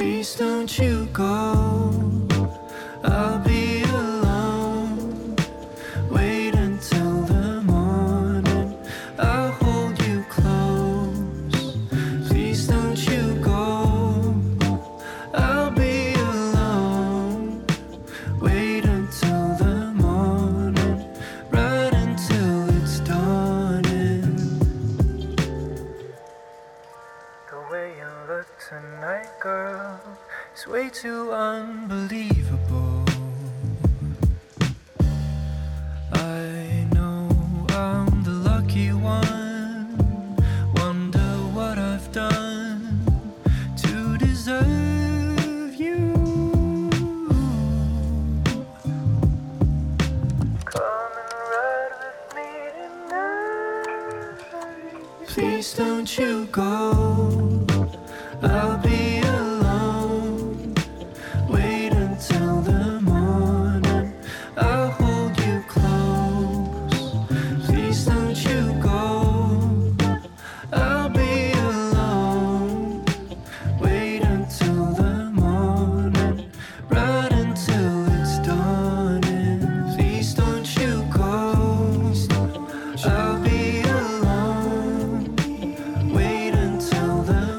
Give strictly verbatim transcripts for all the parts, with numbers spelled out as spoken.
Please don't you go. I'll be alone. Wait until the morning. I'll hold you close. Please don't you go. I'll be alone. Wait until the morning. Right until it's dawning. The way you look tonight, girl, it's way too unbelievable. Please don't you go, I'll be alone, wait until the morning, I'll hold you close, please don't you go, I'll be alone, wait until the morning, right until it's dawning, please don't you go, I'll be alone. Wait until the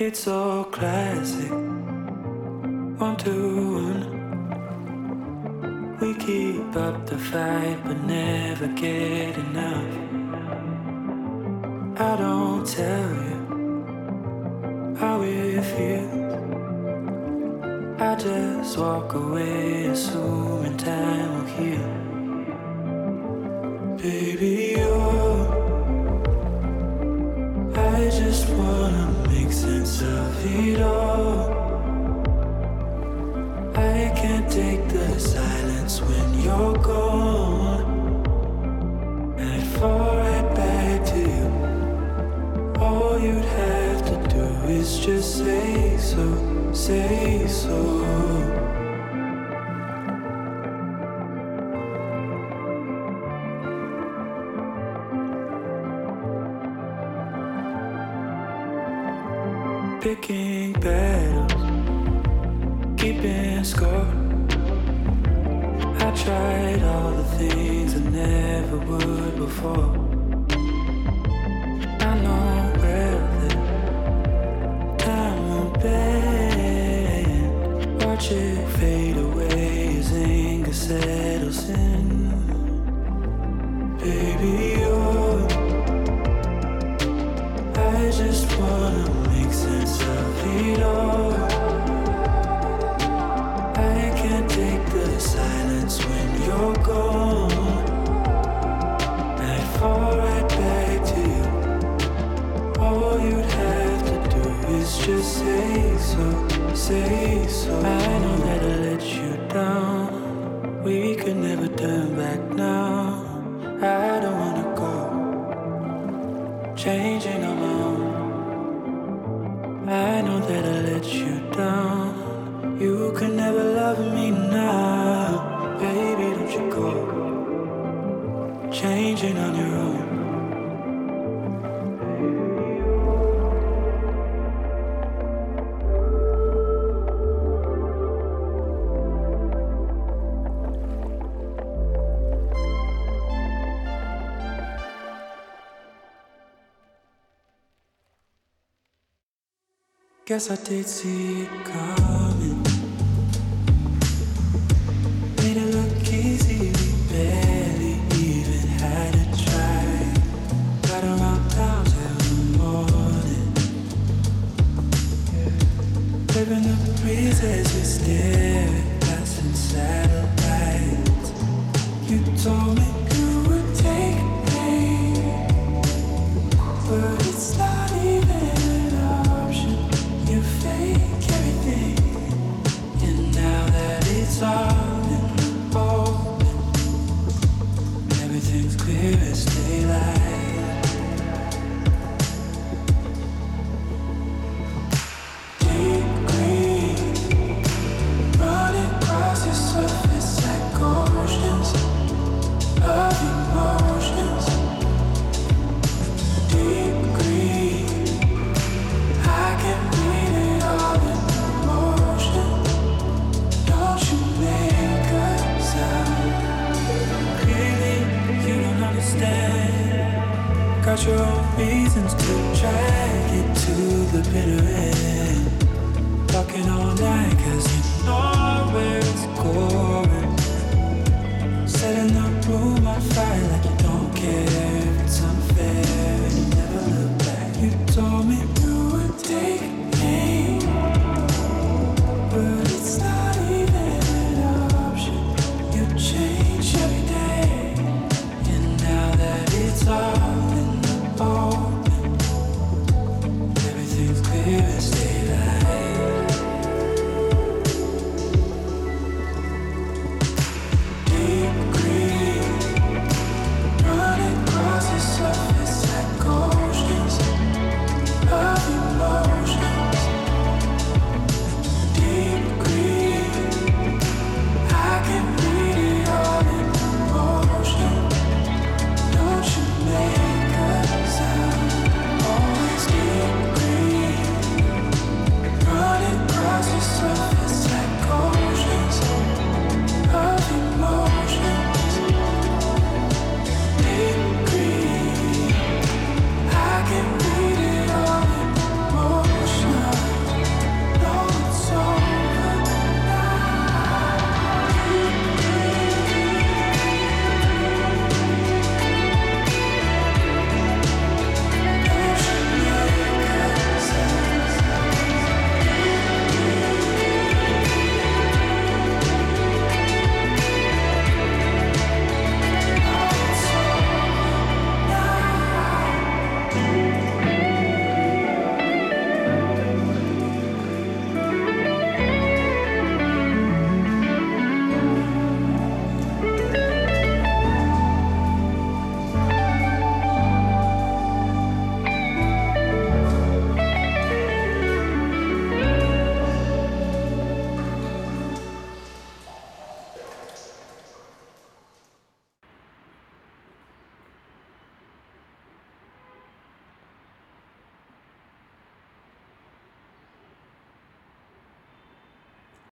It's so classic. One, two, one. We keep up the fight, but never get enough. I don't tell you how it feels. I just walk away, assuming time will heal. Baby, you're.I just wanna make sense of it all. I can't take the silence when you're gone. I'd fall right back to you. All you'd have to do is just say so, say so.Picking battles, keeping score. I tried all the things I never would before. I know where the time won't bend. Watch it fade away as anger settles in. Baby, oh, I just wannasense of it all. I can't take the silence when you're gone. I'd fall right back to you. All you'd have to do is just say so, say so. I know that I let you down. We could never turn back now. I don't wanna go changing on my own.I know that I let you down. You can never love me now. Baby, don't you go changing on your own. Guess I did see it coming. Made it look easy, we barely even had to try. Got around town till the morning. Living the breeze as we stare at passing satellites. You told me you would take me, but it's not even.It's all in the open. Everything's clear as daylight. Deep green, running across the surface like oceans of emotions. Deep green, I can read it all in emotion. Don't you make a sound. Clearly, you don't understand. Got your own reasons to drag it to the bitter end. Talking all night, cause you know where